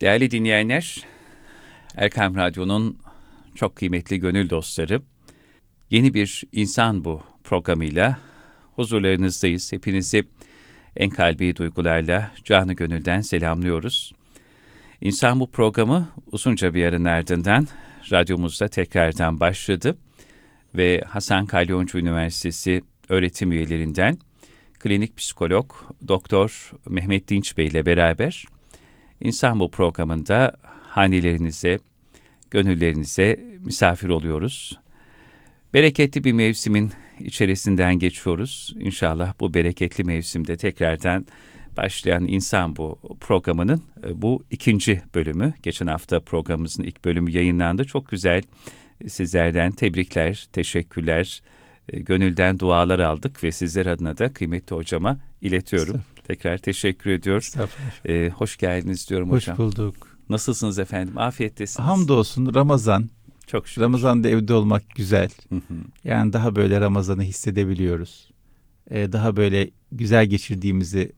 Değerli dinleyenler, Erkam Radyo'nun çok kıymetli gönül dostları, yeni bir insan bu programıyla huzurlarınızdayız. Hepinizi en kalbi duygularla, canı gönülden selamlıyoruz. İnsan bu programı uzunca bir aranın ardından radyomuzda tekrardan başladı ve Hasan Kalyoncu Üniversitesi öğretim üyelerinden klinik psikolog Doktor Mehmet Dinç Bey ile beraber İnsan bu programında hanelerinize, gönüllerinize misafir oluyoruz. Bereketli bir mevsimin içerisinden geçiyoruz. İnşallah bu bereketli mevsimde tekrardan başlayan İnsan bu programının bu ikinci bölümü. Geçen hafta programımızın ilk bölümü yayınlandı. Çok güzel, sizlerden tebrikler, teşekkürler, gönülden dualar aldık ve sizler adına da kıymetli hocama iletiyorum. Tekrar teşekkür ediyoruz. Hoş geldiniz diyorum hocam. Hoş bulduk. Nasılsınız efendim? Afiyettesiniz. Hamdolsun Ramazan. Çok şükür. Ramazan'da evde olmak güzel. Hı. Yani daha böyle Ramazan'ı hissedebiliyoruz. Daha böyle güzel geçirdiğimizi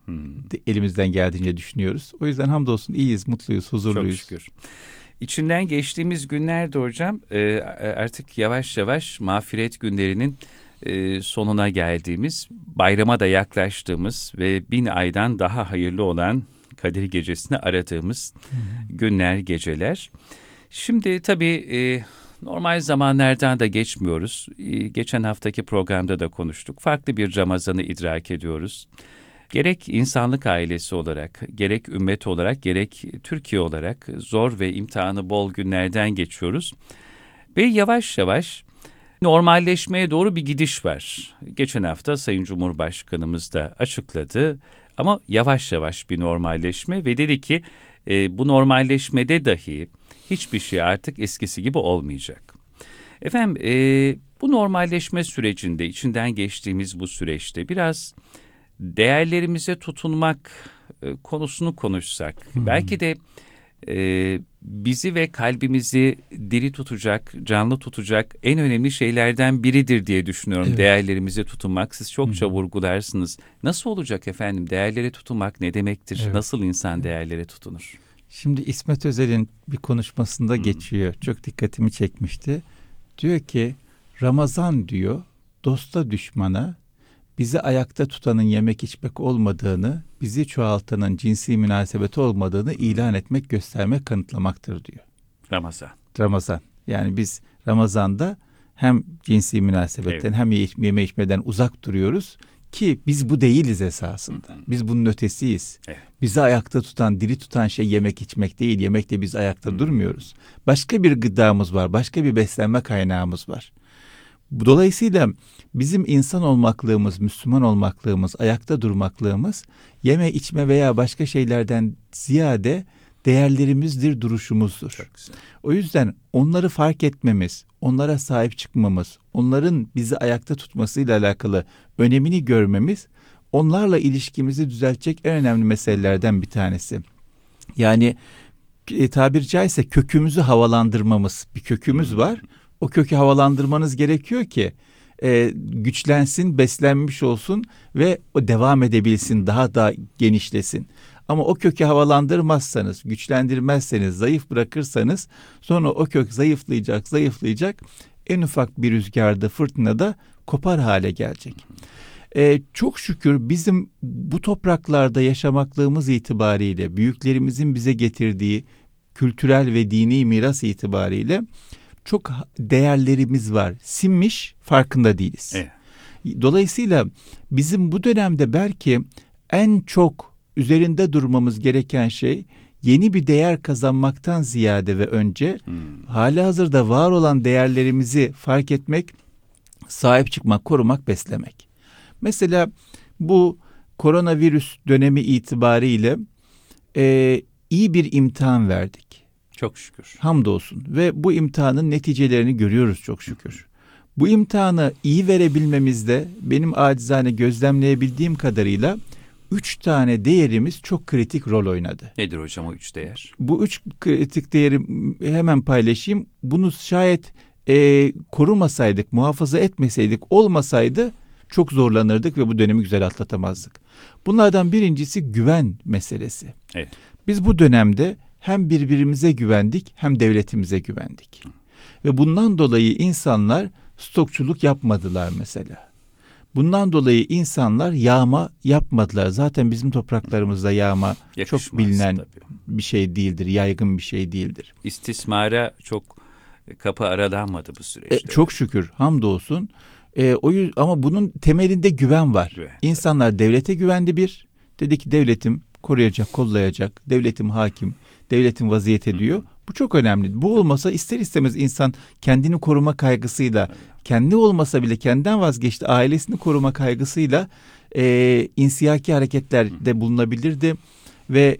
elimizden geldiğince düşünüyoruz. O yüzden hamdolsun iyiyiz, mutluyuz, huzurluyuz. Çok şükür. İçinden geçtiğimiz günlerde hocam artık yavaş yavaş mağfiret günlerinin sonuna geldiğimiz, bayrama da yaklaştığımız ve 1000 aydan daha hayırlı olan Kadir Gecesi'ni aradığımız günler, geceler. Şimdi tabii normal zamanlardan da geçmiyoruz. Geçen haftaki programda da konuştuk. Farklı bir Ramazan'ı idrak ediyoruz. Gerek insanlık ailesi olarak, gerek ümmet olarak, gerek Türkiye olarak zor ve imtihanı bol günlerden geçiyoruz. Ve yavaş yavaş normalleşmeye doğru bir gidiş var. Geçen hafta Sayın Cumhurbaşkanımız da açıkladı ama yavaş yavaş bir normalleşme ve dedi ki bu normalleşmede dahi hiçbir şey artık eskisi gibi olmayacak. Efendim bu normalleşme sürecinde, içinden geçtiğimiz bu süreçte biraz değerlerimize tutunmak konusunu konuşsak, belki de bizi ve kalbimizi diri tutacak, canlı tutacak en önemli şeylerden biridir diye düşünüyorum. Evet. Değerlerimize tutunmak. Siz çokça vurgularsınız. Nasıl olacak efendim? Değerlere tutunmak ne demektir? Evet. Nasıl insan değerlere tutunur? Şimdi İsmet Özel'in bir konuşmasında geçiyor. Çok dikkatimi çekmişti. Diyor ki Ramazan diyor dosta düşmana, bizi ayakta tutanın yemek içmek olmadığını, bizi çoğaltanın cinsi münasebeti olmadığını ilan etmek, göstermek, kanıtlamaktır diyor. Ramazan. Yani biz Ramazan'da hem cinsi münasebetten hem yeme içmeden uzak duruyoruz ki biz bu değiliz esasında. Biz bunun ötesiyiz. Evet. Bizi ayakta tutan, diri tutan şey yemek içmek değil. Yemekle biz ayakta durmuyoruz. Başka bir gıdamız var, başka bir beslenme kaynağımız var. Dolayısıyla bizim insan olmaklığımız, Müslüman olmaklığımız, ayakta durmaklığımız yeme içme veya başka şeylerden ziyade değerlerimizdir, duruşumuzdur. O yüzden onları fark etmemiz, onlara sahip çıkmamız, onların bizi ayakta tutmasıyla alakalı önemini görmemiz, onlarla ilişkimizi düzeltecek en önemli meselelerden bir tanesi. Yani tabiri caizse kökümüzü havalandırmamız, bir kökümüz var. O kökü havalandırmanız gerekiyor ki güçlensin, beslenmiş olsun ve o devam edebilsin, daha da genişlesin. Ama o kökü havalandırmazsanız, güçlendirmezseniz, zayıf bırakırsanız sonra o kök zayıflayacak. En ufak bir rüzgarda, fırtınada kopar hale gelecek. Çok şükür bizim bu topraklarda yaşamaklığımız itibariyle, büyüklerimizin bize getirdiği kültürel ve dini miras itibariyle çok değerlerimiz var. Sinmiş, farkında değiliz. Dolayısıyla bizim bu dönemde belki en çok üzerinde durmamız gereken şey yeni bir değer kazanmaktan ziyade ve önce halihazırda var olan değerlerimizi fark etmek, sahip çıkmak, korumak, beslemek. Mesela bu koronavirüs dönemi itibariyle iyi bir imtihan verdik. Çok şükür. Hamdolsun. Ve bu imtihanın neticelerini görüyoruz, çok şükür. Bu imtihanı iyi verebilmemizde benim acizane gözlemleyebildiğim kadarıyla 3 tane değerimiz çok kritik rol oynadı. Nedir hocam o 3 değer? Bu 3 kritik değeri hemen paylaşayım. Bunu şayet korumasaydık, muhafaza etmeseydik, olmasaydı çok zorlanırdık ve bu dönemi güzel atlatamazdık. Bunlardan birincisi güven meselesi. Evet. Biz bu dönemde hem birbirimize güvendik hem devletimize güvendik. Ve bundan dolayı insanlar stokçuluk yapmadılar mesela. Bundan dolayı insanlar yağma yapmadılar. Zaten bizim topraklarımızda yağma yakışmaz, çok bilinen tabii bir şey değildir, yaygın bir şey değildir. İstismara çok kapı aralanmadı bu süreçte. Çok şükür, hamdolsun. Ama bunun temelinde güven var. Evet. İnsanlar devlete güvendi bir. Dedi ki devletim koruyacak, kollayacak, devletim hakim, devletim vaziyet ediyor. Hı. Bu çok önemli. Bu olmasa ister istemez insan kendini koruma kaygısıyla, kendi olmasa bile kendinden vazgeçti, ailesini koruma kaygısıyla insiyaki hareketlerde bulunabilirdi ve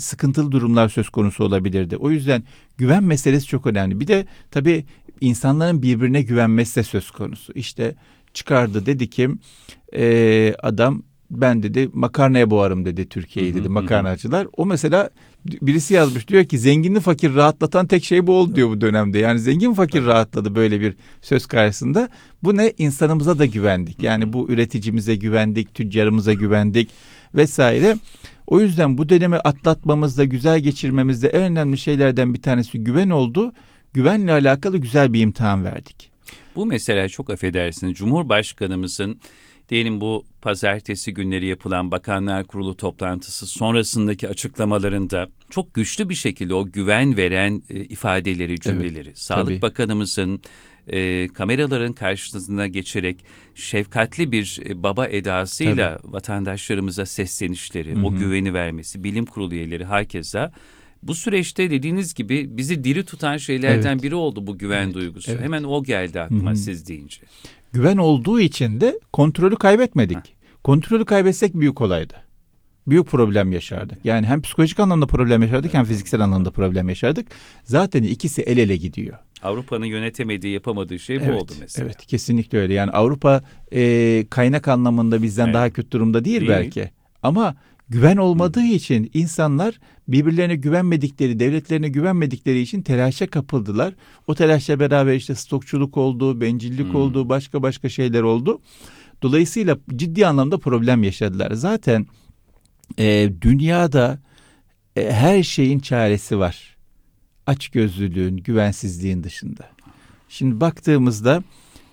sıkıntılı durumlar söz konusu olabilirdi. O yüzden güven meselesi çok önemli. Bir de tabii insanların birbirine güvenmesi de söz konusu. İşte çıkardı dedi ki adam, ben dedi makarnaya boğarım dedi Türkiye'yi dedi, makarnacılar. O mesela birisi yazmış, diyor ki zenginli fakir rahatlatan tek şey bu oldu diyor bu dönemde. Yani zengin fakir rahatladı böyle bir söz karşısında. Bu ne? İnsanımıza da güvendik. Yani bu üreticimize güvendik, tüccarımıza güvendik vesaire. O yüzden bu dönemi atlatmamızda, güzel geçirmemizde en önemli şeylerden bir tanesi güven oldu. Güvenle alakalı güzel bir imtihan verdik. Bu mesela, çok affedersiniz, Cumhurbaşkanımızın diyelim bu pazartesi günleri yapılan Bakanlar Kurulu toplantısı sonrasındaki açıklamalarında çok güçlü bir şekilde o güven veren ifadeleri, cümleleri. Evet, Sağlık tabii. Bakanımızın kameraların karşısına geçerek şefkatli bir baba edasıyla tabii. vatandaşlarımıza seslenişleri, o güveni vermesi, bilim kurulu üyeleri, herkese. Bu süreçte dediğiniz gibi bizi diri tutan şeylerden biri oldu bu güven duygusu. Evet. Hemen o geldi aklıma siz deyince. Güven olduğu için de kontrolü kaybetmedik. Kontrolü kaybetsek büyük olaydı. Büyük problem yaşardık. Yani hem psikolojik anlamda problem yaşardık hem fiziksel anlamda problem yaşardık. Zaten ikisi el ele gidiyor. Avrupa'nın yönetemediği, yapamadığı şey bu oldu mesela. Evet, kesinlikle öyle. Yani Avrupa kaynak anlamında bizden daha kötü durumda değil belki. Ama güven olmadığı için insanlar birbirlerine güvenmedikleri, devletlerine güvenmedikleri için telaşa kapıldılar. O telaşla beraber işte stokçuluk oldu, bencillik oldu, başka şeyler oldu. Dolayısıyla ciddi anlamda problem yaşadılar. Zaten dünyada her şeyin çaresi var. Açgözlülüğün, güvensizliğin dışında. Şimdi baktığımızda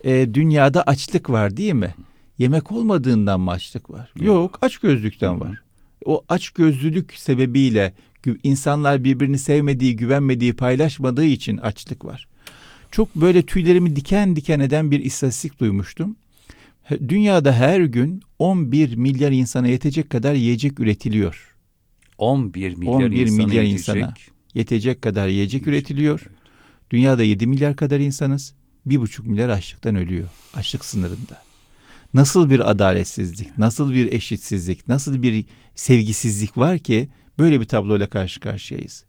dünyada açlık var değil mi? Yemek olmadığından mı açlık var? Yok, açgözlülükten var. O açgözlülük sebebiyle insanlar birbirini sevmediği, güvenmediği, paylaşmadığı için açlık var. Çok böyle tüylerimi diken diken eden bir istatistik duymuştum. Dünyada her gün 11 milyar insana yetecek kadar yiyecek üretiliyor. 11 milyar insana yetecek kadar yiyecek üretiliyor. Evet. Dünyada 7 milyar kadar insanız. 1,5 milyar açlıktan ölüyor. Açlık sınırında. Nasıl bir adaletsizlik, nasıl bir eşitsizlik, nasıl bir sevgisizlik var ki böyle bir tabloyla karşı karşıyayız.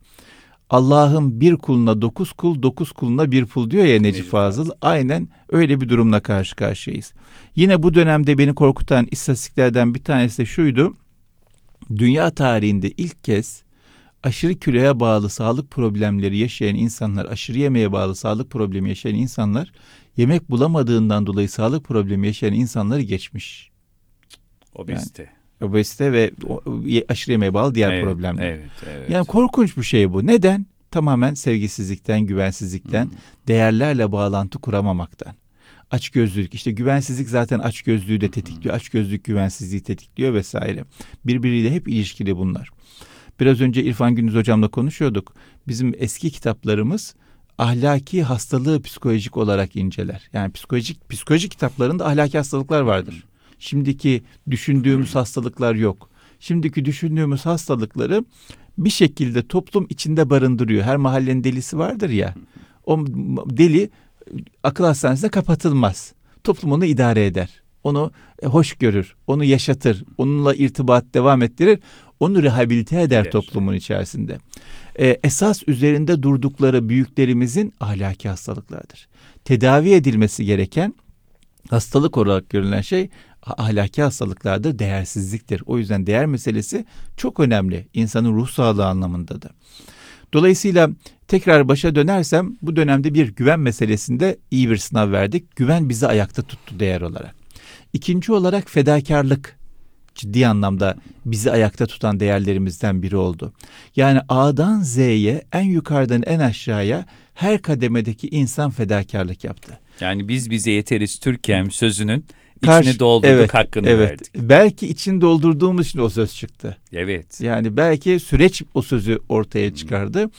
Allah'ın bir kuluna 9 kul, 9 kuluna bir pul diyor ya Necip Fazıl. Aynen öyle bir durumla karşı karşıyayız. Yine bu dönemde beni korkutan istatistiklerden bir tanesi de şuydu. Dünya tarihinde ilk kez aşırı kiloya bağlı sağlık problemleri yaşayan insanlar, aşırı yemeğe bağlı sağlık problemi yaşayan insanlar, yemek bulamadığından dolayı sağlık problemi yaşayan insanları geçmiş. Obezite ve aşırı yemeğe bağlı diğer problemler. Evet. Yani korkunç bir şey bu. Neden? Tamamen sevgisizlikten, güvensizlikten, değerlerle bağlantı kuramamaktan. Açgözlülük, işte güvensizlik zaten açgözlülüğü de tetikliyor. Açgözlülük güvensizliği tetikliyor vesaire. Birbiriyle hep ilişkili bunlar. Biraz önce İrfan Gündüz hocamla konuşuyorduk. Bizim eski kitaplarımız ahlaki hastalığı psikolojik olarak inceler. Yani psikolojik kitaplarında ahlaki hastalıklar vardır. Şimdiki düşündüğümüz hastalıklar yok. Şimdiki düşündüğümüz hastalıkları bir şekilde toplum içinde barındırıyor. Her mahallenin delisi vardır ya. O deli akıl hastanesine kapatılmaz. Toplum onu idare eder. Onu hoş görür. Onu yaşatır. Onunla irtibat devam ettirir. Onu rehabilite eder toplumun içerisinde. Esas üzerinde durdukları büyüklerimizin ahlaki hastalıklardır. Tedavi edilmesi gereken, hastalık olarak görülen şey ahlaki hastalıklardır, değersizliktir. O yüzden değer meselesi çok önemli insanın ruh sağlığı anlamında da. Dolayısıyla tekrar başa dönersem, bu dönemde bir güven meselesinde iyi bir sınav verdik. Güven bizi ayakta tuttu değer olarak. İkinci olarak fedakarlık. ciddi anlamda bizi ayakta tutan değerlerimizden biri oldu. Yani A'dan Z'ye, en yukarıdan en aşağıya her kademedeki insan fedakarlık yaptı. Yani biz bize yeteriz Türkiye'm sözünün içini doldurduk, evet, hakkını verdik. Belki içini doldurduğumuz için o söz çıktı. Evet. Yani belki süreç o sözü ortaya çıkardı.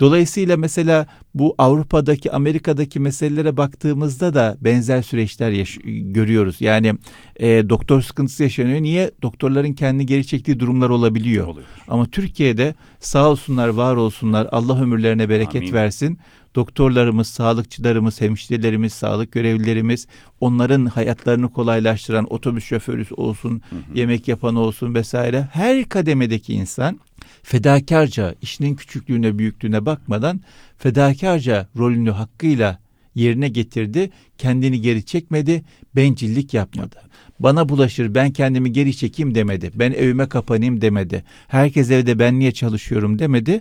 Dolayısıyla mesela bu Avrupa'daki, Amerika'daki meselelere baktığımızda da benzer süreçler görüyoruz. Yani doktor sıkıntısı yaşanıyor. Niye? Doktorların kendini geri çektiği durumlar olabiliyor. Oluyor. Ama Türkiye'de sağ olsunlar, var olsunlar, Allah ömürlerine bereket Amin. Versin. Doktorlarımız, sağlıkçılarımız, hemşirelerimiz, sağlık görevlilerimiz, onların hayatlarını kolaylaştıran otobüs şoförü olsun, yemek yapan olsun vesaire, her kademedeki insan fedakarca, işinin küçüklüğüne, büyüklüğüne bakmadan fedakarca rolünü hakkıyla yerine getirdi, kendini geri çekmedi, bencillik yapmadı. Bana bulaşır, ben kendimi geri çekeyim demedi. Ben evime kapanayım demedi. Herkes evde, ben niye çalışıyorum demedi.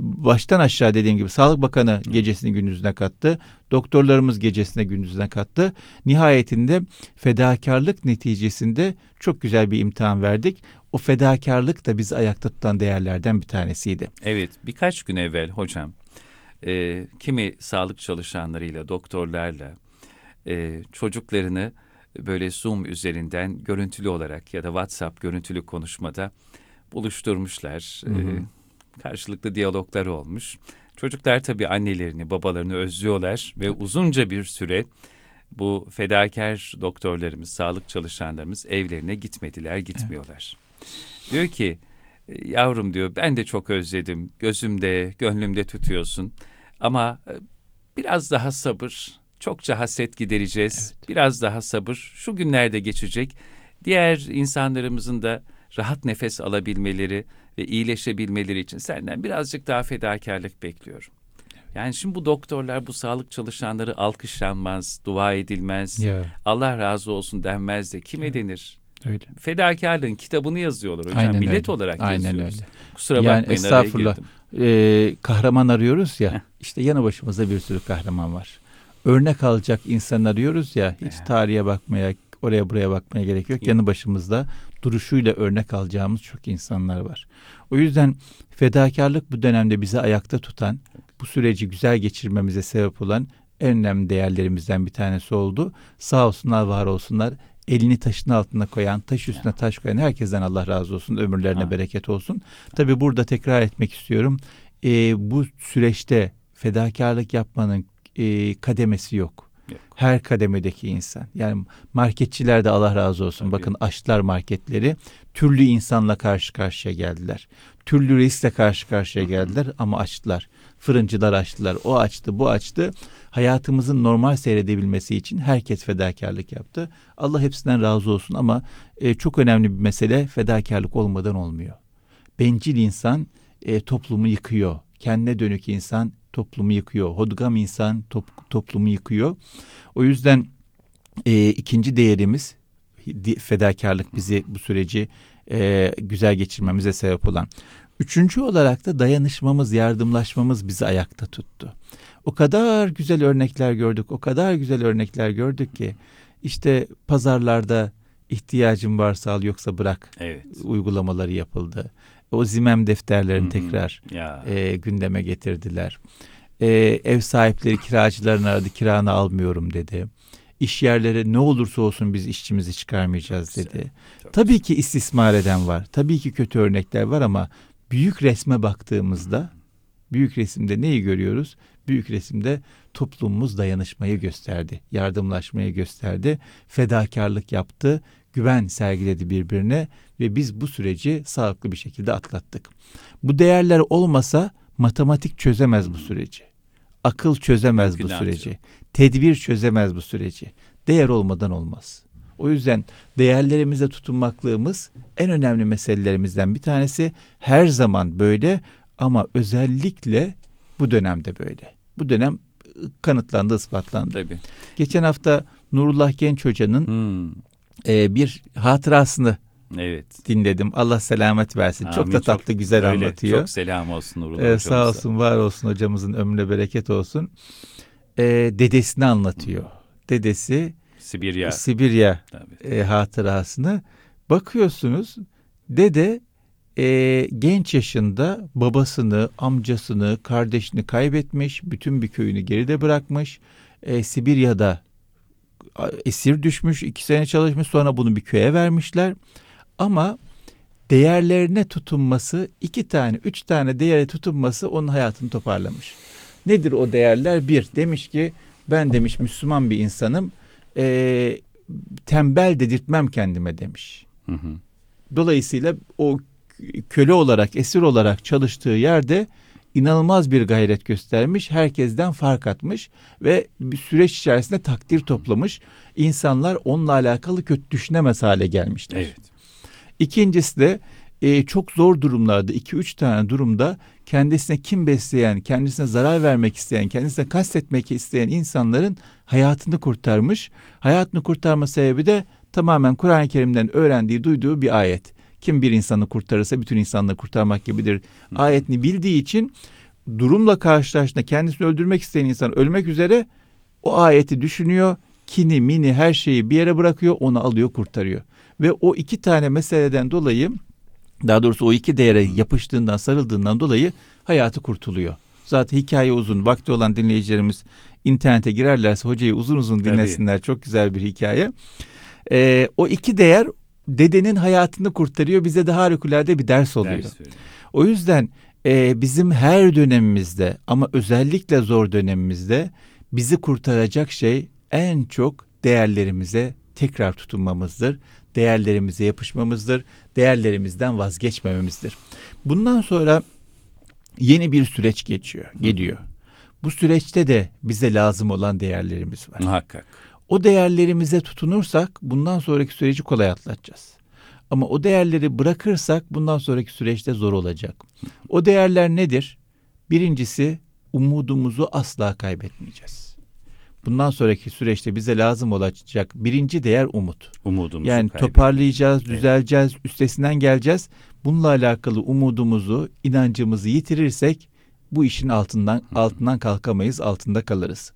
Baştan aşağı dediğim gibi Sağlık Bakanı gecesini gündüzüne kattı. Doktorlarımız gecesine gündüzüne kattı. Nihayetinde fedakarlık neticesinde çok güzel bir imtihan verdik. O fedakarlık da bizi ayakta tutan değerlerden bir tanesiydi. Evet, birkaç gün evvel hocam kimi sağlık çalışanlarıyla, doktorlarla çocuklarını böyle Zoom üzerinden görüntülü olarak ya da WhatsApp görüntülü konuşmada buluşturmuşlar. Karşılıklı diyaloglar olmuş. Çocuklar tabii annelerini, babalarını özlüyorlar ve uzunca bir süre bu fedakar doktorlarımız, sağlık çalışanlarımız evlerine gitmediler, gitmiyorlar. Evet. Diyor ki, yavrum diyor, ben de çok özledim. Gözümde, gönlümde tutuyorsun. Ama biraz daha sabır. Çokça hasret gidereceğiz. Evet. Biraz daha sabır. Şu günlerde geçecek. Diğer insanlarımızın da rahat nefes alabilmeleri ve iyileşebilmeleri için senden birazcık daha fedakarlık bekliyorum. Evet. Yani şimdi bu doktorlar, bu sağlık çalışanları alkışlanmaz, dua edilmez. Evet. Allah razı olsun denmez de kime denir? Öyle. Fedakarlığın kitabını yazıyorlar hocam. Aynen, millet öyle olarak yazıyoruz. Aynen öyle. Kusura bakmayın, yani estağfurullah, kahraman arıyoruz ya. İşte yanı başımızda bir sürü kahraman var. Örnek alacak insan arıyoruz ya. Hiç tarihe bakmaya, oraya buraya bakmaya gerek yok. Yanı başımızda duruşuyla örnek alacağımız çok insanlar var. O yüzden fedakarlık bu dönemde bizi ayakta tutan, bu süreci güzel geçirmemize sebep olan en önemli değerlerimizden bir tanesi oldu. Sağ olsunlar, var olsunlar. Elini taşın altına koyan, taş üstüne taş koyan herkesten Allah razı olsun. Ömürlerine bereket olsun. Tabii burada tekrar etmek istiyorum. Bu süreçte fedakarlık yapmanın kademesi yok. Her kademedeki insan. Yani marketçiler de Allah razı olsun. Tabii. Bakın, açtılar marketleri. Türlü insanla karşı karşıya geldiler. Türlü riskle karşı karşıya geldiler ama açtılar. Fırıncılar açtılar. O açtı, bu açtı. Hayatımızın normal seyredebilmesi için herkes fedakarlık yaptı. Allah hepsinden razı olsun ama çok önemli bir mesele, fedakarlık olmadan olmuyor. Bencil insan toplumu yıkıyor. Kendine dönük insan toplumu yıkıyor. Hodgam insan toplumu yıkıyor. O yüzden ikinci değerimiz fedakarlık, bizi bu süreci güzel geçirmemize sebep olan. Üçüncü olarak da dayanışmamız, yardımlaşmamız bizi ayakta tuttu. O kadar güzel örnekler gördük, o kadar güzel örnekler gördük ki işte pazarlarda ihtiyacın varsa al, yoksa bırak uygulamaları yapıldı. O zimem defterlerini tekrar gündeme getirdiler. Ev sahipleri kiracılarını aradı, kiranı almıyorum dedi. İş yerleri ne olursa olsun biz işçimizi çıkarmayacağız dedi. Tabii ki istismar eden var. Tabii ki kötü örnekler var ama büyük resme baktığımızda büyük resimde neyi görüyoruz? Büyük resimde toplumumuz dayanışmayı gösterdi. Yardımlaşmayı gösterdi. Fedakarlık yaptı. Güven sergiledi birbirine ve biz bu süreci sağlıklı bir şekilde atlattık. Bu değerler olmasa matematik çözemez bu süreci. Akıl çözemez bu süreci. Tedbir çözemez bu süreci. Değer olmadan olmaz. O yüzden değerlerimize tutunmaklığımız en önemli meselelerimizden bir tanesi. Her zaman böyle ama özellikle bu dönemde böyle. Bu dönem kanıtlandı, ispatlandı. Tabii. Geçen hafta Nurullah Genç Hoca'nın bir hatırasını dinledim. Allah selamet versin. Amin. Çok da tatlı, çok güzel anlatıyor. Çok selam olsun Nurullah hocamıza. Sağ olsun, var olsun, hocamızın ömrüne bereket olsun. Dedesini anlatıyor. Dedesi Sibirya hatırasını Bakıyorsunuz dede genç yaşında babasını, amcasını, kardeşini kaybetmiş, bütün bir köyünü geride bırakmış, Sibirya'da esir düşmüş, 2 sene çalışmış, sonra bunu bir köye vermişler. Ama değerlerine tutunması, 2 tane, 3 tane değere tutunması onun hayatını toparlamış. Nedir o değerler? Bir, demiş ki ben demiş Müslüman bir insanım, tembel dedirtmem kendime demiş. Hı hı. Dolayısıyla o köle olarak, esir olarak çalıştığı yerde inanılmaz bir gayret göstermiş, herkesten fark atmış ve bir süreç içerisinde takdir toplamış. İnsanlar onunla alakalı kötü düşünemez hale gelmişler. Evet. İkincisi de çok zor durumlarda, 2-3 tane durumda kendisine kin besleyen, kendisine zarar vermek isteyen, kendisine kastetmek isteyen insanların hayatını kurtarmış. Hayatını kurtarma sebebi de tamamen Kur'an-ı Kerim'den öğrendiği, duyduğu bir ayet. Kim bir insanı kurtarırsa bütün insanları kurtarmak gibidir. Ayetini bildiği için durumla karşılaştığında kendisini öldürmek isteyen insan ölmek üzere, o ayeti düşünüyor. Kini, mini, her şeyi bir yere bırakıyor, onu alıyor, kurtarıyor. Ve o 2 tane meseleden dolayı, daha doğrusu o 2 değere yapıştığından, sarıldığından dolayı hayatı kurtuluyor. Zaten hikaye uzun. Vakti olan dinleyicilerimiz internete girerlerse hocayı uzun uzun dinlesinler. Tabii. Çok güzel bir hikaye. O 2 değer dedenin hayatını kurtarıyor. Bize de harikulade bir ders oluyor. O yüzden bizim her dönemimizde, ama özellikle zor dönemimizde bizi kurtaracak şey en çok değerlerimize tekrar tutunmamızdır. Değerlerimize yapışmamızdır. Değerlerimizden vazgeçmememizdir. Bundan sonra yeni bir süreç geliyor. Bu süreçte de bize lazım olan değerlerimiz var. Muhakkak. O değerlerimize tutunursak bundan sonraki süreci kolay atlatacağız. Ama o değerleri bırakırsak bundan sonraki süreçte zor olacak. O değerler nedir? Birincisi, umudumuzu asla kaybetmeyeceğiz. Bundan sonraki süreçte bize lazım olacak birinci değer umut. Umudumuzu yani toparlayacağız, düzeleceğiz, üstesinden geleceğiz. Bununla alakalı umudumuzu, inancımızı yitirirsek bu işin altından kalkamayız, altında kalırız.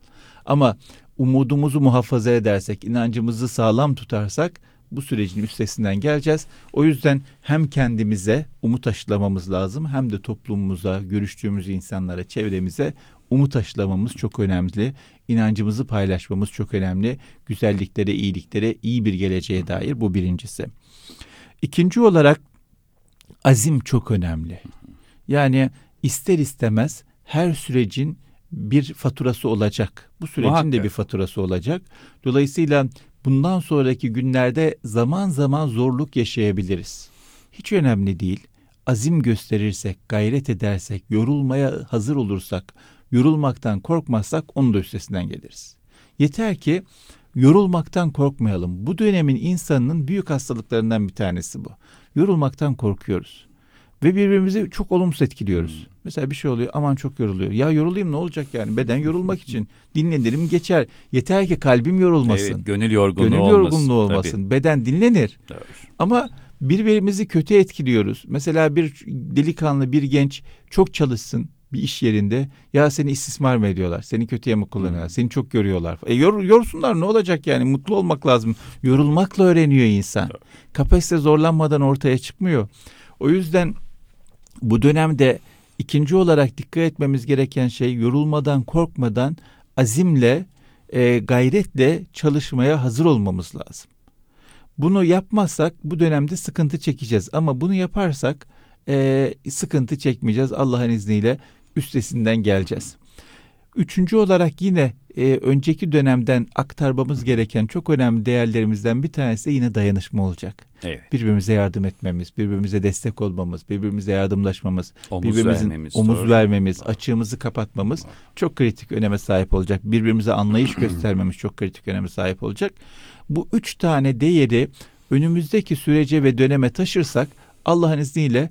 Ama umudumuzu muhafaza edersek, inancımızı sağlam tutarsak bu sürecin üstesinden geleceğiz. O yüzden hem kendimize umut aşılamamız lazım, hem de toplumumuza, görüştüğümüz insanlara, çevremize umut aşılamamız çok önemli. İnancımızı paylaşmamız çok önemli. Güzelliklere, iyiliklere, iyi bir geleceğe dair bu birincisi. İkinci olarak azim çok önemli. Yani ister istemez her sürecin bir faturası olacak. Bu sürecin de bir faturası olacak. Dolayısıyla bundan sonraki günlerde zaman zaman zorluk yaşayabiliriz. Hiç önemli değil. Azim gösterirsek, gayret edersek, yorulmaya hazır olursak, yorulmaktan korkmazsak onun da üstesinden geliriz. Yeter ki yorulmaktan korkmayalım. Bu dönemin insanının büyük hastalıklarından bir tanesi bu. Yorulmaktan korkuyoruz. Ve birbirimizi çok olumsuz etkiliyoruz. Mesela bir şey oluyor, aman çok yoruluyor. Ya yorulayım, ne olacak yani? Beden yorulmak için. Dinlenirim, geçer. Yeter ki kalbim yorulmasın. Evet, gönül yorgunluğu olmasın. Tabii. Beden dinlenir. Doğru. Ama birbirimizi kötü etkiliyoruz. Mesela bir delikanlı, bir genç çok çalışsın bir iş yerinde. Ya seni istismar mı ediyorlar? Seni kötüye mi kullanıyorlar? Seni çok görüyorlar. Yorsunlar, ne olacak yani? Mutlu olmak lazım. Yorulmakla öğreniyor insan. Doğru. Kapasite zorlanmadan ortaya çıkmıyor. O yüzden bu dönemde ikinci olarak dikkat etmemiz gereken şey, yorulmadan, korkmadan, azimle, gayretle çalışmaya hazır olmamız lazım. Bunu yapmazsak bu dönemde sıkıntı çekeceğiz. Ama bunu yaparsak sıkıntı çekmeyeceğiz. Allah'ın izniyle üstesinden geleceğiz. Üçüncü olarak yine önceki dönemden aktarmamız gereken çok önemli değerlerimizden bir tanesi de yine dayanışma olacak. Evet. Birbirimize yardım etmemiz, birbirimize destek olmamız, birbirimize yardımlaşmamız, omuz vermemiz, açığımızı kapatmamız çok kritik öneme sahip olacak. Birbirimize anlayış göstermemiz çok kritik öneme sahip olacak. Bu 3 tane değeri önümüzdeki sürece ve döneme taşırsak Allah'ın izniyle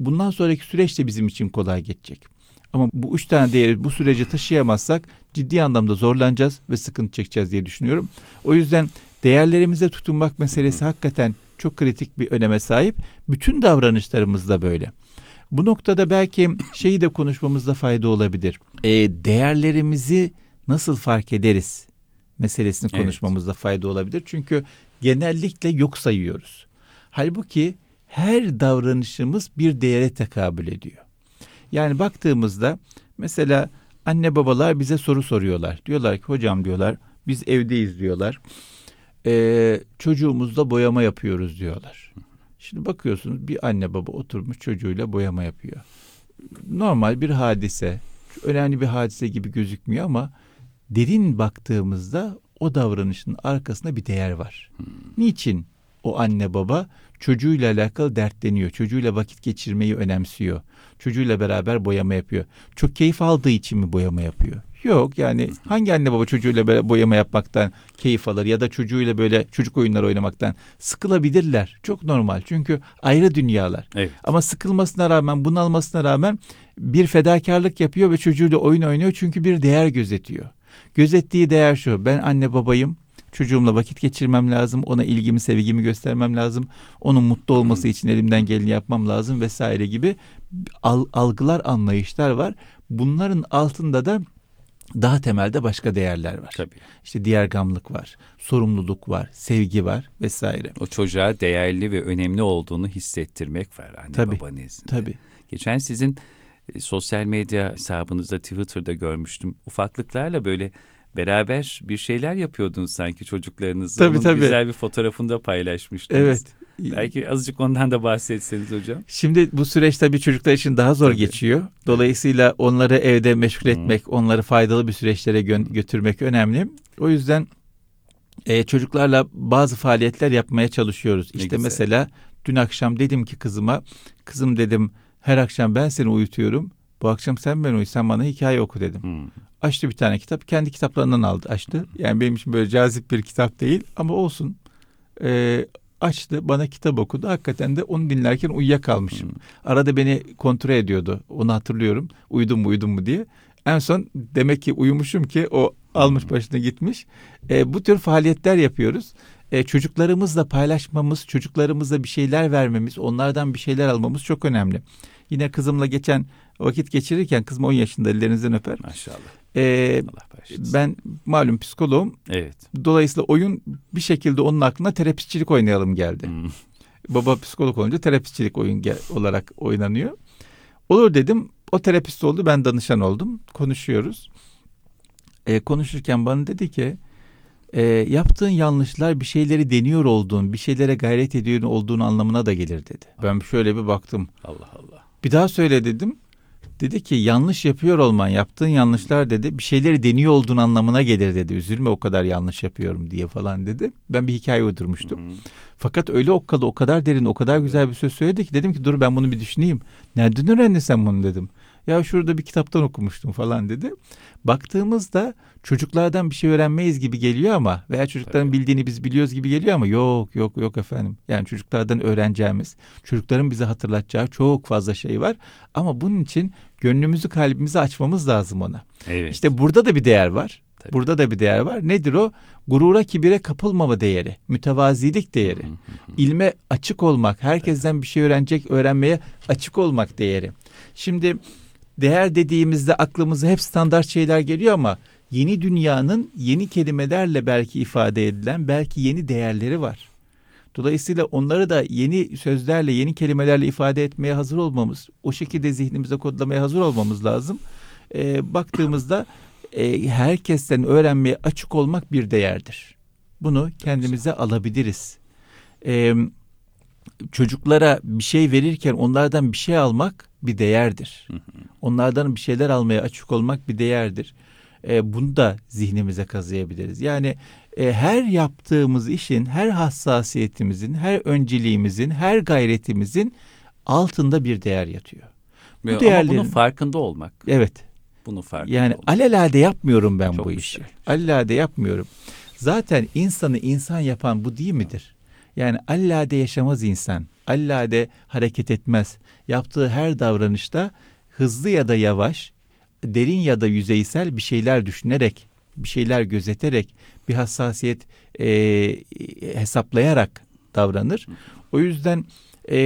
bundan sonraki süreç de bizim için kolay geçecek. Ama bu 3 tane değeri bu sürece taşıyamazsak ciddi anlamda zorlanacağız ve sıkıntı çekeceğiz diye düşünüyorum. O yüzden değerlerimize tutunmak meselesi hakikaten çok kritik bir öneme sahip. Bütün davranışlarımız da böyle. Bu noktada belki şeyi de konuşmamızda fayda olabilir. Değerlerimizi nasıl fark ederiz meselesini konuşmamızda fayda olabilir. Çünkü genellikle yok sayıyoruz. Halbuki her davranışımız bir değere tekabül ediyor. Yani baktığımızda mesela anne babalar bize soru soruyorlar. Diyorlar ki hocam diyorlar biz evdeyiz diyorlar. Çocuğumuzla boyama yapıyoruz diyorlar. Şimdi bakıyorsunuz bir anne baba oturmuş çocuğuyla boyama yapıyor. Normal bir hadise, önemli bir hadise gibi gözükmüyor ama derin baktığımızda o davranışın arkasında bir değer var. Niçin o anne baba çocuğuyla alakalı dertleniyor, çocuğuyla vakit geçirmeyi önemsiyor, çocuğuyla beraber boyama yapıyor? Çok keyif aldığı için mi boyama yapıyor? Yok, yani hangi anne baba çocuğuyla boyama yapmaktan keyif alır ya da çocuğuyla böyle çocuk oyunları oynamaktan? Sıkılabilirler. Çok normal. Çünkü ayrı dünyalar. Evet. Ama sıkılmasına rağmen, bunalmasına rağmen bir fedakarlık yapıyor ve çocuğuyla oyun oynuyor. Çünkü bir değer gözetiyor. Gözettiği değer şu: ben anne babayım. Çocuğumla vakit geçirmem lazım. Ona ilgimi, sevgimi göstermem lazım. Onun mutlu olması için elimden geleni yapmam lazım vesaire gibi algılar, anlayışlar var. Bunların altında da daha temelde başka değerler var. Tabii. İşte diğergamlık var, sorumluluk var, sevgi var vesaire. O çocuğa değerli ve önemli olduğunu hissettirmek var anne tabii, babanın izniyle. Tabii. Geçen sizin sosyal medya hesabınızda, Twitter'da görmüştüm. Ufaklıklarla böyle beraber bir şeyler yapıyordunuz sanki çocuklarınızla. Tabii, onun tabii. Güzel bir fotoğrafını da paylaşmıştınız. Evet. Belki azıcık ondan da bahsetseniz hocam. Şimdi bu süreç tabii çocuklar için daha zor geçiyor. Dolayısıyla onları evde meşgul etmek, onları faydalı bir süreçlere götürmek önemli. O yüzden çocuklarla bazı faaliyetler yapmaya çalışıyoruz. İşte mesela dün akşam dedim ki kızıma, kızım dedim her akşam ben seni uyutuyorum. Bu akşam sen beni uyu, sen bana hikaye oku dedim. Açtı bir tane kitap, kendi kitaplarından aldı, açtı. Yani benim için böyle cazip bir kitap değil ama olsun. Açtı, bana kitap okudu. Hakikaten de onu dinlerken uyuyakalmışım. Arada beni kontrol ediyordu. Onu hatırlıyorum. Uyudum mu diye. En son demek ki uyumuşum ki o almış başına gitmiş. Bu tür faaliyetler yapıyoruz. Çocuklarımızla paylaşmamız, çocuklarımıza bir şeyler vermemiz, onlardan bir şeyler almamız çok önemli. Yine kızımla geçen vakit geçirirken, kızım 10 yaşında, ellerinizden öper. Maşallah. Ben malum psikoloğum. Evet. Dolayısıyla oyun bir şekilde onun aklına terapistçilik oynayalım geldi. Baba psikolog olunca terapistçilik oyun olarak oynanıyor. Olur dedim. O terapist oldu, ben danışan oldum. Konuşuyoruz. Konuşurken bana dedi ki yaptığın yanlışlar bir şeyleri deniyor olduğun, bir şeylere gayret ediyor olduğun anlamına da gelir dedi. Ben şöyle bir baktım. Allah Allah. Bir daha söyle dedim. Dedi ki yanlış yapıyor olman, yaptığın yanlışlar dedi bir şeyleri deniyor olduğun anlamına gelir dedi. Üzülme o kadar yanlış yapıyorum diye falan dedi. Ben bir hikaye uydurmuştum. Fakat öyle okkalı, o kadar derin, o kadar güzel bir söz söyledi ki dedim ki dur ben bunu bir düşüneyim. Nereden öğrendin sen bunu dedim. Ya şurada bir kitaptan okumuştum falan dedi. Baktığımızda çocuklardan bir şey öğrenmeyiz gibi geliyor ama veya çocukların bildiğini biz biliyoruz gibi geliyor ama yok efendim. Yani çocuklardan öğreneceğimiz, çocukların bize hatırlatacağı çok fazla şey var. Ama bunun için gönlümüzü, kalbimizi açmamız lazım ona. Evet. İşte burada da bir değer var. Tabii. Burada da bir değer var. Nedir o? Gurura, kibire kapılmama değeri, mütevazilik değeri, ilme açık olmak, herkesten bir şey öğrenecek, öğrenmeye açık olmak değeri. Şimdi değer dediğimizde aklımıza hep standart şeyler geliyor ama yeni dünyanın yeni kelimelerle belki ifade edilen, belki yeni değerleri var. Dolayısıyla onları da yeni sözlerle, yeni kelimelerle ifade etmeye hazır olmamız, o şekilde zihnimize kodlamaya hazır olmamız lazım. Baktığımızda herkesten öğrenmeye açık olmak bir değerdir. Bunu kendimize alabiliriz. Çocuklara bir şey verirken onlardan bir şey almak bir değerdir. Onlardan bir şeyler almaya açık olmak bir değerdir. Bunu da zihnimize kazıyabiliriz. Yani her yaptığımız işin, her hassasiyetimizin, her önceliğimizin, her gayretimizin altında bir değer yatıyor. Bu değerlerin... Ama bunun farkında olmak. Evet. Bunun farkında yani olmak. Alelade yapmıyorum ben çok bu işi. Güzel. Alelade yapmıyorum. Zaten insanı insan yapan bu değil midir? Yani allade yaşamaz insan, allade hareket etmez. Yaptığı her davranışta hızlı ya da yavaş, derin ya da yüzeysel bir şeyler düşünerek, bir şeyler gözeterek, bir hassasiyet hesaplayarak davranır. O yüzden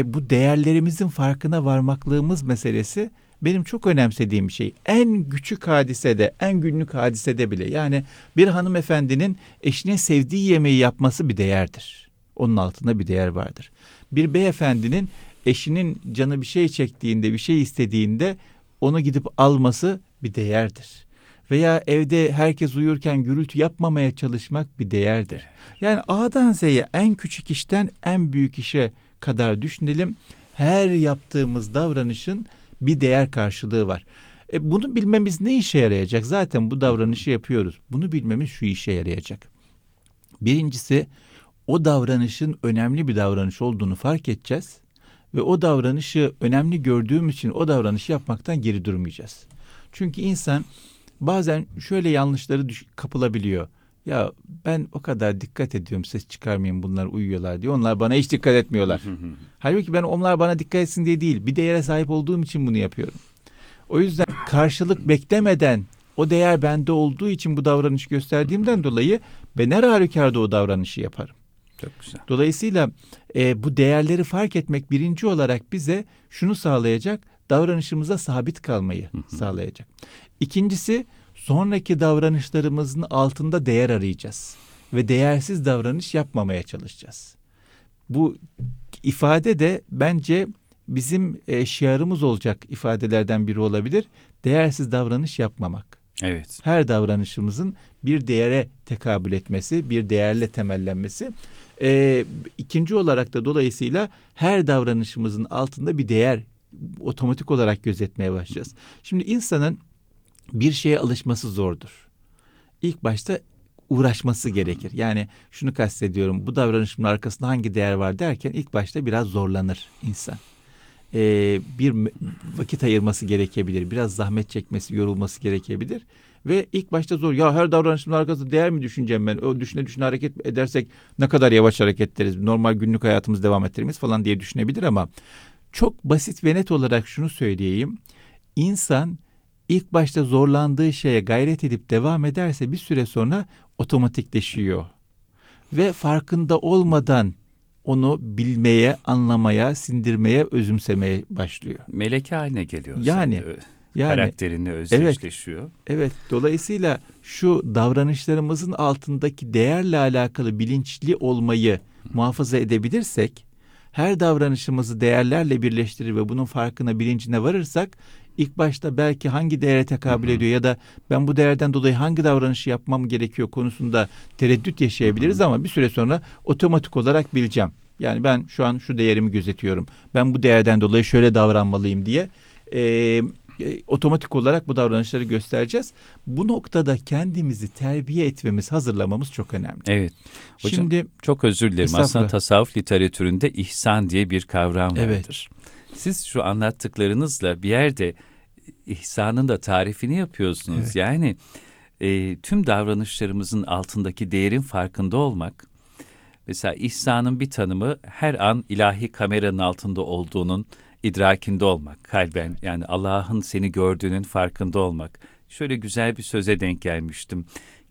bu değerlerimizin farkına varmaklığımız meselesi benim çok önemsediğim şey. En küçük hadisede, en günlük hadisede bile, yani bir hanımefendinin eşine sevdiği yemeği yapması bir değerdir. Onun altında bir değer vardır. bir beyefendinin eşinin canı bir şey çektiğinde, bir şey istediğinde onu gidip alması bir değerdir. Veya evde herkes uyurken gürültü yapmamaya çalışmak bir değerdir. Yani A'dan Z'ye, en küçük işten en büyük işe kadar düşünelim. Her yaptığımız davranışın bir değer karşılığı var. Bunu bilmemiz ne işe yarayacak? Zaten bu davranışı yapıyoruz. Bunu bilmemiz şu işe yarayacak. Birincisi, o davranışın önemli bir davranış olduğunu fark edeceğiz. Ve o davranışı önemli gördüğümüz için o davranışı yapmaktan geri durmayacağız. Çünkü insan bazen şöyle yanlışları kapılabiliyor. Ya ben o kadar dikkat ediyorum, ses çıkarmayayım, bunlar uyuyorlar diye. Onlar bana hiç dikkat etmiyorlar. Halbuki ben onlar bana dikkat etsin diye değil, bir değere sahip olduğum için bunu yapıyorum. O yüzden karşılık beklemeden o değer bende olduğu için bu davranışı gösterdiğimden dolayı ben her halükarda o davranışı yaparım. Çok güzel. Dolayısıyla bu değerleri fark etmek birinci olarak bize şunu sağlayacak, davranışımıza sabit kalmayı sağlayacak. İkincisi, sonraki davranışlarımızın altında değer arayacağız ve değersiz davranış yapmamaya çalışacağız. Bu ifade de bence bizim şiarımız olacak ifadelerden biri olabilir. Değersiz davranış yapmamak. Evet. Her davranışımızın bir değere tekabül etmesi, bir değerle temellenmesi. İkinci olarak da dolayısıyla her davranışımızın altında bir değer otomatik olarak gözetmeye başlayacağız. Şimdi insanın bir şeye alışması zordur. İlk başta uğraşması gerekir. Yani şunu kastediyorum, bu davranışımın arkasında hangi değer var derken ilk başta biraz zorlanır insan. Bir vakit ayırması gerekebilir. Biraz zahmet çekmesi, yorulması gerekebilir. Ve ilk başta zor. Ya her davranışımın arkasında değer mi düşüneceğim ben? O düşüne düşüne hareket edersek ne kadar yavaş hareket ederiz? Normal günlük hayatımızı devam ettiririz falan diye düşünebilir ama çok basit ve net olarak şunu söyleyeyim. İnsan ilk başta zorlandığı şeye gayret edip devam ederse bir süre sonra otomatikleşiyor. Ve farkında olmadan onu bilmeye, anlamaya, sindirmeye, özümsemeye başlıyor. Meleke haline geliyor. Yani karakterini özdeşleşiyor. Evet. Dolayısıyla şu davranışlarımızın altındaki değerle alakalı bilinçli olmayı muhafaza edebilirsek, her davranışımızı değerlerle birleştirir ve bunun farkına, bilincine varırsak, ilk başta belki hangi değere tekabül ediyor ya da ben bu değerden dolayı hangi davranışı yapmam gerekiyor konusunda tereddüt yaşayabiliriz ama bir süre sonra otomatik olarak bileceğim. Yani ben şu an şu değerimi gözetiyorum. Ben bu değerden dolayı şöyle davranmalıyım diye otomatik olarak bu davranışları göstereceğiz. Bu noktada kendimizi terbiye etmemiz, hazırlamamız çok önemli. Evet. Hocam, şimdi çok özür dilerim. Aslında tasavvuf literatüründe ihsan diye bir kavram vardır. Siz şu anlattıklarınızla bir yerde ihsanın da tarifini yapıyorsunuz. Evet. Yani tüm davranışlarımızın altındaki değerin farkında olmak. Mesela ihsanın bir tanımı her an ilahi kameranın altında olduğunun idrakinde olmak. Kalben, yani Allah'ın seni gördüğünün farkında olmak. Şöyle güzel bir söze denk gelmiştim.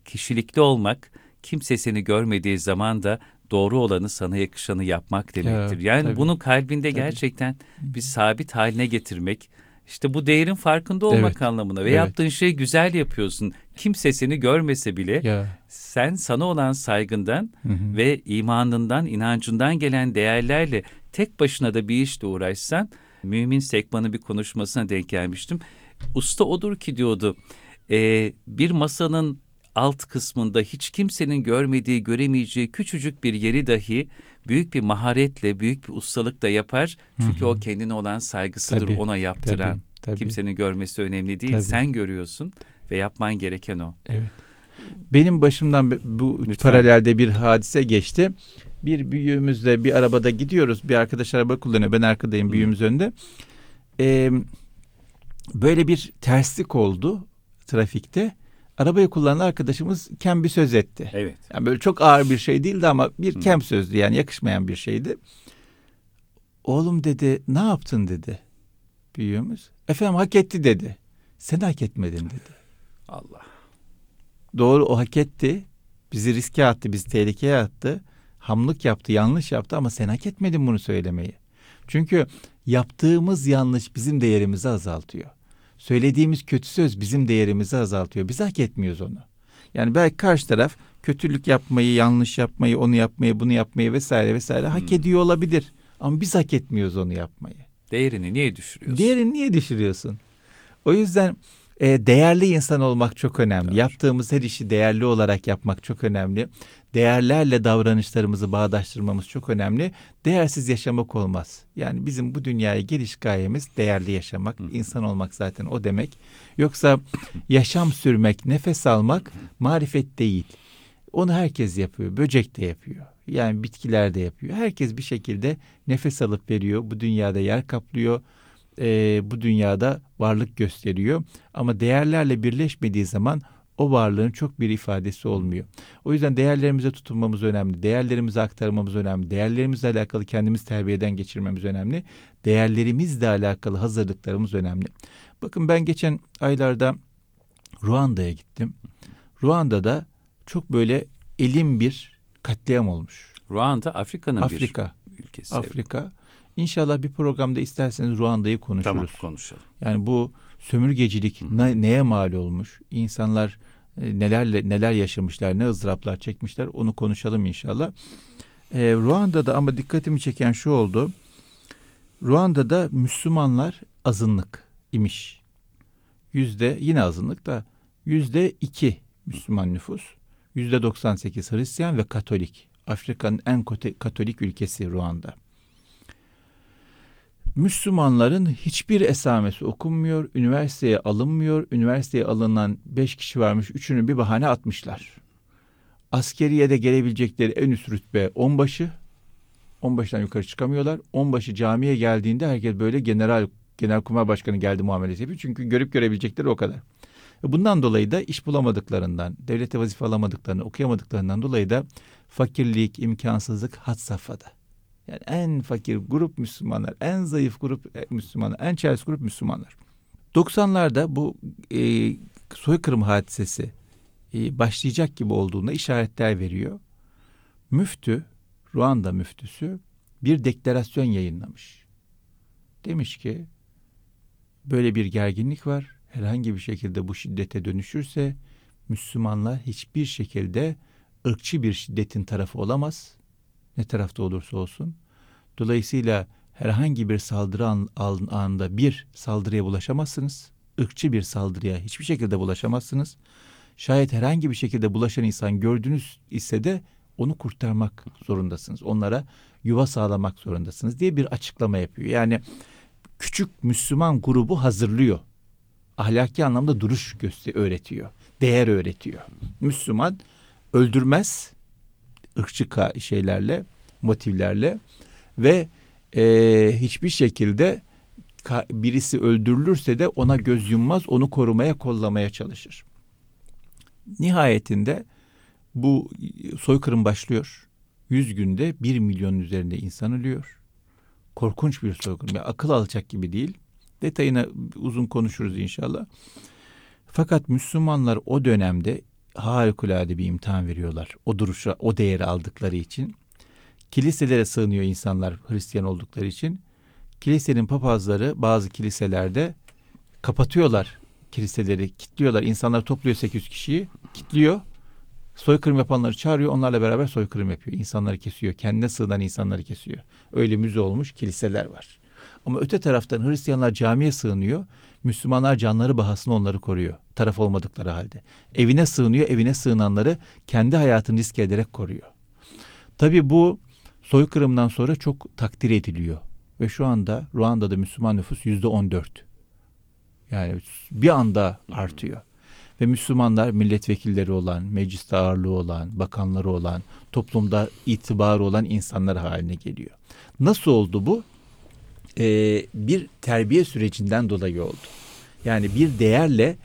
Kişilikli olmak, kimse seni görmediği zaman da doğru olanı, sana yakışanı yapmak demektir. Yani tabii, bunu kalbinde gerçekten bir sabit haline getirmek, işte bu değerin farkında olmak anlamına ve yaptığın şeyi güzel yapıyorsun. Kimse seni görmese bile sen sana olan saygından ve imanından, inancından gelen değerlerle tek başına da bir işle uğraşsan, Mümin Sekman'ın bir konuşmasına denk gelmiştim. Usta odur ki diyordu, bir masanın alt kısmında hiç kimsenin görmediği, göremeyeceği küçücük bir yeri dahi büyük bir maharetle, büyük bir ustalıkla yapar. Çünkü o kendine olan saygısıdır, ona yaptıran. Kimsenin görmesi önemli değil. Sen görüyorsun ve yapman gereken o. Evet. Benim başımdan bu paralelde bir hadise geçti. Bir büyüğümüzle bir arabada gidiyoruz. Bir arkadaş araba kullanıyor. Ben arkadayım, büyüğümüz önde. Böyle bir terslik oldu trafikte. Arabayı kullanan arkadaşımız kem bir söz etti. Evet. Yani böyle çok ağır bir şey değildi ama bir kem sözdü, yani yakışmayan bir şeydi. Oğlum dedi, ne yaptın dedi büyüğümüz. Efendim, hak etti dedi. Sen hak etmedin dedi. Allah. Doğru, o hak etti. Bizi riske attı, bizi tehlikeye attı. Hamlık yaptı, yanlış yaptı ama sen hak etmedin bunu söylemeyi. Çünkü yaptığımız yanlış bizim değerimizi azaltıyor. Söylediğimiz kötü söz bizim değerimizi azaltıyor. Biz hak etmiyoruz onu. Yani belki karşı taraf kötülük yapmayı, yanlış yapmayı, onu yapmayı, bunu yapmayı vesaire hak ediyor olabilir. Ama biz hak etmiyoruz onu yapmayı. Değerini niye düşürüyorsun? Değerini niye düşürüyorsun? O yüzden değerli insan olmak çok önemli. Tabii. Yaptığımız her işi değerli olarak yapmak çok önemli. Değerlerle davranışlarımızı bağdaştırmamız çok önemli. Değersiz yaşamak olmaz. Yani bizim bu dünyaya geliş gayemiz değerli yaşamak, insan olmak zaten o demek. Yoksa yaşam sürmek, nefes almak marifet değil. Onu herkes yapıyor. Böcek de yapıyor. Yani bitkiler de yapıyor. Herkes bir şekilde nefes alıp veriyor. Bu dünyada yer kaplıyor. Bu dünyada varlık gösteriyor. Ama değerlerle birleşmediği zaman o varlığın çok bir ifadesi olmuyor. O yüzden değerlerimize tutunmamız önemli. Değerlerimize aktarmamız önemli. Değerlerimizle alakalı kendimiz terbiyeden geçirmemiz önemli. Değerlerimizle alakalı hazırlıklarımız önemli. Bakın ben geçen aylarda Ruanda'ya gittim. Ruanda'da çok böyle elim bir katliam olmuş. Ruanda Afrika'nın bir ülkesi. Afrika. İnşallah bir programda isterseniz Ruanda'yı konuşuruz. Tamam, konuşalım. Yani bu sömürgecilik neye mal olmuş? İnsanlar neler yaşamışlar, ne ızdıraplar çekmişler, onu konuşalım inşallah. Ruanda'da ama dikkatimi çeken şu oldu. Ruanda'da Müslümanlar azınlık imiş. Yine azınlık da %2 Müslüman nüfus, %98 Hristiyan ve Katolik. Afrika'nın en Katolik ülkesi Ruanda. Müslümanların hiçbir esamesi okunmuyor, üniversiteye alınmıyor. Üniversiteye alınan 5 kişi varmış, 3'ünü bir bahane atmışlar. Askeriye de gelebilecekleri en üst rütbe onbaşı. Onbaşıdan yukarı çıkamıyorlar. Onbaşı camiye geldiğinde herkes böyle genelkurmay başkanı geldi muamelesi yapıyor. Çünkü görüp görebilecekleri o kadar. Bundan dolayı da iş bulamadıklarından, devlete vazife alamadıklarından, okuyamadıklarından dolayı da fakirlik, imkansızlık had safhada. Yani en fakir grup Müslümanlar, en zayıf grup Müslümanlar, en çaresiz grup Müslümanlar. 90'larda bu soykırım hadisesi başlayacak gibi olduğuna işaretler veriyor. Müftü, Ruanda müftüsü bir deklarasyon yayınlamış. Demiş ki böyle bir gerginlik var. Herhangi bir şekilde bu şiddete dönüşürse Müslümanlar hiçbir şekilde ırkçı bir şiddetin tarafı olamaz. Ne tarafta olursa olsun. Dolayısıyla herhangi bir saldırı anında bir saldırıya bulaşamazsınız. Irkçı bir saldırıya hiçbir şekilde bulaşamazsınız. Şayet herhangi bir şekilde bulaşan insan gördünüz ise de onu kurtarmak zorundasınız. Onlara yuva sağlamak zorundasınız diye bir açıklama yapıyor. Yani küçük Müslüman grubu hazırlıyor. Ahlaki anlamda duruş öğretiyor. Değer öğretiyor. Müslüman öldürmez ırkçı motivlerle ve hiçbir şekilde birisi öldürülürse de ona göz yummaz, onu korumaya, kollamaya çalışır. Nihayetinde bu soykırım başlıyor. 100 günde 1 milyonun üzerinde insan ölüyor. Korkunç bir soykırım. Yani akıl alacak gibi değil. Detayına uzun konuşuruz inşallah. Fakat Müslümanlar o dönemde harikulade bir imtihan veriyorlar. O duruşa, o değeri aldıkları için. Kiliselere sığınıyor insanlar Hristiyan oldukları için. Kilisenin papazları bazı kiliselerde kapatıyorlar kiliseleri, kilitliyorlar. İnsanlar topluyor 800 kişiyi, kilitliyor. Soykırım yapanları çağırıyor, onlarla beraber soykırım yapıyor. İnsanları kesiyor, kendine sığınan insanları kesiyor. Öyle müze olmuş kiliseler var. Ama öte taraftan Hristiyanlar camiye sığınıyor. Müslümanlar canları bahasına onları koruyor. Taraf olmadıkları halde. Evine sığınıyor. Evine sığınanları kendi hayatını riske ederek koruyor. Tabii bu soykırımdan sonra çok takdir ediliyor. Ve şu anda Ruanda'da Müslüman nüfus %14. Yani bir anda artıyor. Ve Müslümanlar milletvekilleri olan, mecliste ağırlığı olan, bakanları olan, toplumda itibarı olan insanlar haline geliyor. Nasıl oldu bu? Bir terbiye sürecinden dolayı oldu. Yani bir değerle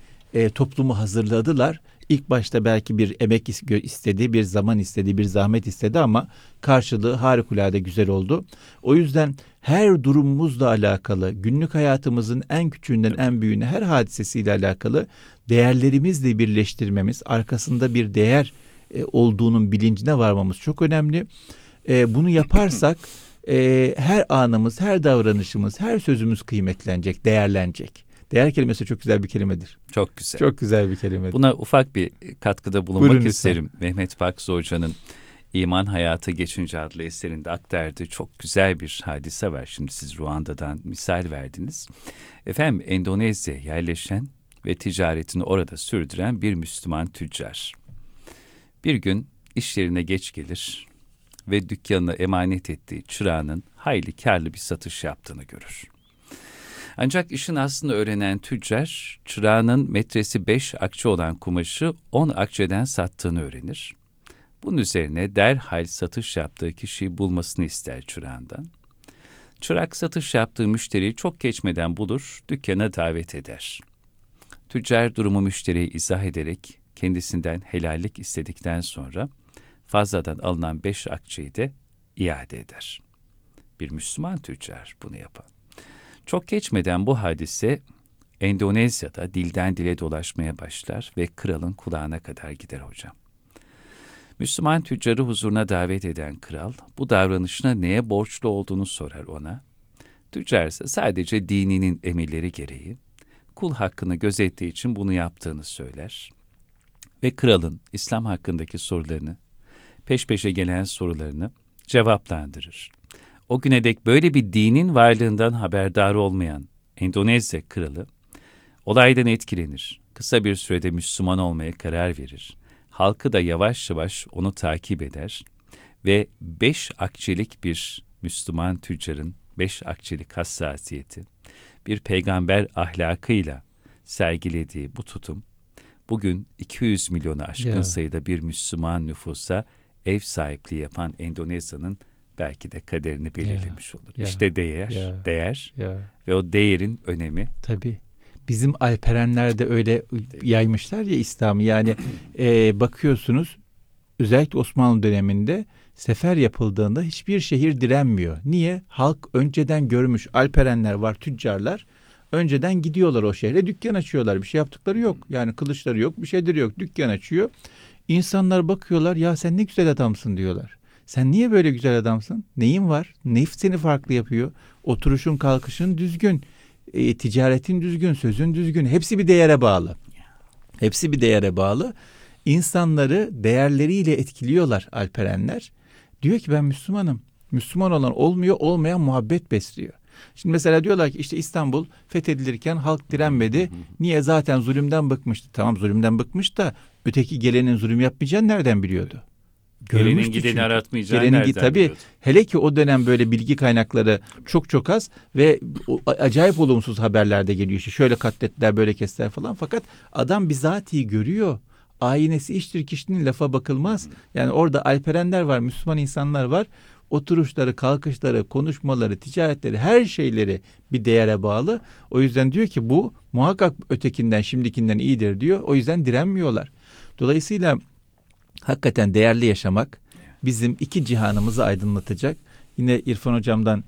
toplumu hazırladılar. İlk başta belki bir emek istedi, bir zaman istedi, bir zahmet istedi ama karşılığı harikulade güzel oldu. O yüzden her durumumuzla alakalı, günlük hayatımızın en küçüğünden en büyüğüne, her hadisesiyle alakalı değerlerimizle birleştirmemiz, arkasında bir değer olduğunun bilincine varmamız çok önemli. Bunu yaparsak her anımız, her davranışımız, her sözümüz kıymetlenecek, değerlenecek. Değer kelimesi çok güzel bir kelimedir. Çok güzel. Çok güzel bir kelimedir. Buna ufak bir katkıda bulunmak isterim. Mehmet Pak Zorcan'ın İman Hayata Geçince adlı eserinde aktardığı çok güzel bir hadise var. Şimdi siz Ruanda'dan misal verdiniz. Efendim, Endonezya'ya yerleşen ve ticaretini orada sürdüren bir Müslüman tüccar. Bir gün iş yerine geç gelir ve dükkanına emanet ettiği çırağının hayli karlı bir satış yaptığını görür. Ancak işin aslını öğrenen tüccar, çırağının metresi 5 akçe olan kumaşı 10 akçeden sattığını öğrenir. Bunun üzerine derhal satış yaptığı kişiyi bulmasını ister çırağından. Çırak satış yaptığı müşteriyi çok geçmeden bulur, dükkana davet eder. Tüccar durumu müşteriye izah ederek kendisinden helallik istedikten sonra fazladan alınan 5 akçeyi de iade eder. Bir Müslüman tüccar bunu yapan. Çok geçmeden bu hadise Endonezya'da dilden dile dolaşmaya başlar ve kralın kulağına kadar gider hocam. Müslüman tüccarı huzuruna davet eden kral, bu davranışına neye borçlu olduğunu sorar ona. Tüccar ise sadece dininin emirleri gereği, kul hakkını gözettiği için bunu yaptığını söyler ve kralın İslam hakkındaki sorularını, peş peşe gelen sorularını cevaplandırır. O güne dek böyle bir dinin varlığından haberdar olmayan Endonezya kralı olaydan etkilenir. Kısa bir sürede Müslüman olmaya karar verir. Halkı da yavaş yavaş onu takip eder ve 5 akçelik bir Müslüman tüccarın 5 akçelik hassasiyeti, bir peygamber ahlakıyla sergilediği bu tutum, bugün 200 milyonu aşkın sayıda bir Müslüman nüfusa ev sahipliği yapan Endonezya'nın belki de kaderini belirlemiş olur. İşte değer ve o değerin önemi. Tabii. Bizim Alperenler de öyle yaymışlar ya İslam'ı. Yani bakıyorsunuz özellikle Osmanlı döneminde sefer yapıldığında hiçbir şehir direnmiyor. Niye? Halk önceden görmüş. Alperenler var, tüccarlar. Önceden gidiyorlar o şehre, dükkan açıyorlar. Bir şey yaptıkları yok. Yani kılıçları yok, bir şeydir yok. Dükkan açıyor. İnsanlar bakıyorlar, ya sen ne güzel adamsın diyorlar. Sen niye böyle güzel adamsın? Neyin var? Nefs seni farklı yapıyor. Oturuşun, kalkışın düzgün. Ticaretin düzgün, sözün düzgün. Hepsi bir değere bağlı. Hepsi bir değere bağlı. İnsanları değerleriyle etkiliyorlar Alperenler. Diyor ki ben Müslümanım. Müslüman olan olmuyor, olmayan muhabbet besliyor. Şimdi mesela diyorlar ki işte İstanbul fethedilirken halk direnmedi. Niye? Zaten zulümden bıkmıştı. Tamam, zulümden bıkmış da öteki gelenin zulüm yapmayacağını nereden biliyordu? Görmüştü gideni çünkü. Aratmayacağını nereden tabii, biliyordu? Hele ki o dönem böyle bilgi kaynakları çok az ve acayip olumsuz haberler de geliyor. İşte şöyle katlettiler, böyle kestiler falan. Fakat adam bizatihi görüyor. Aynesi iştir kişinin, lafa bakılmaz. Yani orada Alperenler var, Müslüman insanlar var. Oturuşları, kalkışları, konuşmaları, ticaretleri, her şeyleri bir değere bağlı. O yüzden diyor ki bu muhakkak ötekinden, şimdikinden iyidir diyor. O yüzden direnmiyorlar. Dolayısıyla hakikaten değerli yaşamak bizim iki cihanımızı aydınlatacak. Yine İrfan hocamdan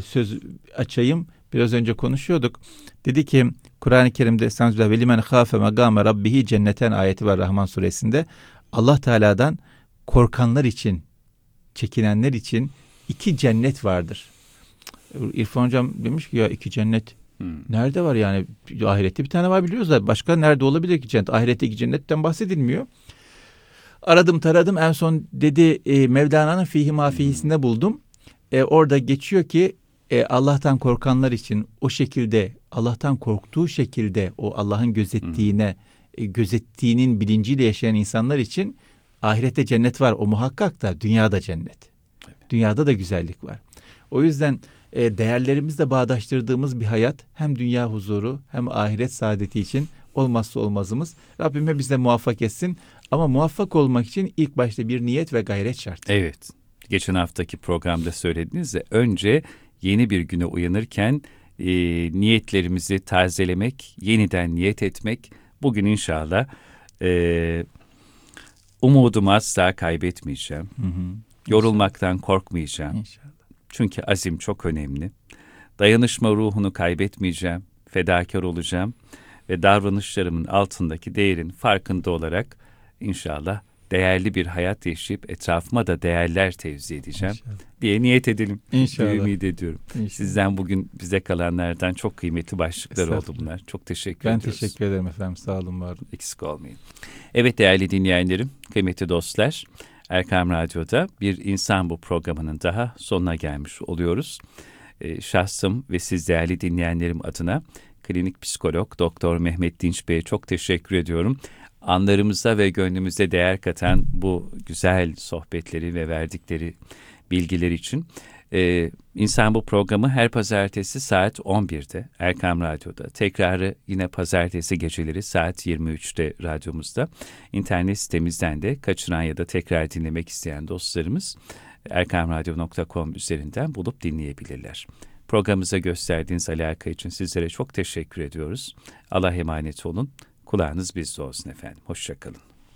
söz açayım. Biraz önce konuşuyorduk. Dedi ki Kur'an-ı Kerim'de Estağfirullah ve limen khafe megame rabbihi cenneten ayeti var Rahman Suresi'nde. Allah Teala'dan korkanlar için, çekinenler için iki cennet vardır. İrfan hocam demiş ki ya iki cennet nerede var yani? Ahirette bir tane var biliyoruz da başka nerede olabilir ki cennet? Ahirette iki cennetten bahsedilmiyor. Aradım taradım, en son dedi Mevlana'nın Fihi Mafihisinde buldum. Orada geçiyor ki Allah'tan korkanlar için o şekilde, Allah'tan korktuğu şekilde o Allah'ın gözettiğine, gözettiğinin bilinciyle yaşayan insanlar için ahirette cennet var. O muhakkak da dünyada cennet. Evet. Dünyada da güzellik var. O yüzden değerlerimizle bağdaştırdığımız bir hayat hem dünya huzuru hem ahiret saadeti için olmazsa olmazımız. Rabbime bize muvaffak etsin. Ama muvaffak olmak için ilk başta bir niyet ve gayret şart. Evet. Geçen haftaki programda söylediniz ya, önce yeni bir güne uyanırken niyetlerimizi tazelemek, yeniden niyet etmek. Bugün inşallah umudumu asla kaybetmeyeceğim. Yorulmaktan korkmayacağım. İnşallah. Çünkü azim çok önemli. Dayanışma ruhunu kaybetmeyeceğim. Fedakar olacağım. Ve davranışlarımın altındaki değerin farkında olarak inşallah değerli bir hayat yaşayıp etrafıma da değerler tevzi edeceğim inşallah diye niyet edelim. İnşallah. Ümit ediyorum. İnşallah. Sizden bugün bize kalanlardan çok kıymetli başlıklar oldu bunlar. Çok teşekkür ediyoruz. Ben teşekkür ederim efendim. Sağ olun, var olun. Eksik olmayın. Evet değerli dinleyenlerim, kıymetli dostlar. Erkam Radyo'da Bir İnsan Bu programının daha sonuna gelmiş oluyoruz. Şahsım ve siz değerli dinleyenlerim adına klinik psikolog Doktor Mehmet Dinç Bey'e çok teşekkür ediyorum. Anlarımıza ve gönlümüze değer katan bu güzel sohbetleri ve verdikleri bilgiler için. İnsan Bu programı her pazartesi saat 11'de Erkam Radyo'da. Tekrarı yine pazartesi geceleri saat 23'te radyomuzda. İnternet sitemizden de kaçıran ya da tekrar dinlemek isteyen dostlarımız erkamradyo.com üzerinden bulup dinleyebilirler. Programımıza gösterdiğiniz alaka için sizlere çok teşekkür ediyoruz. Allah'a emanet olun. Kulağınız bizde olsun efendim. Hoşça kalın.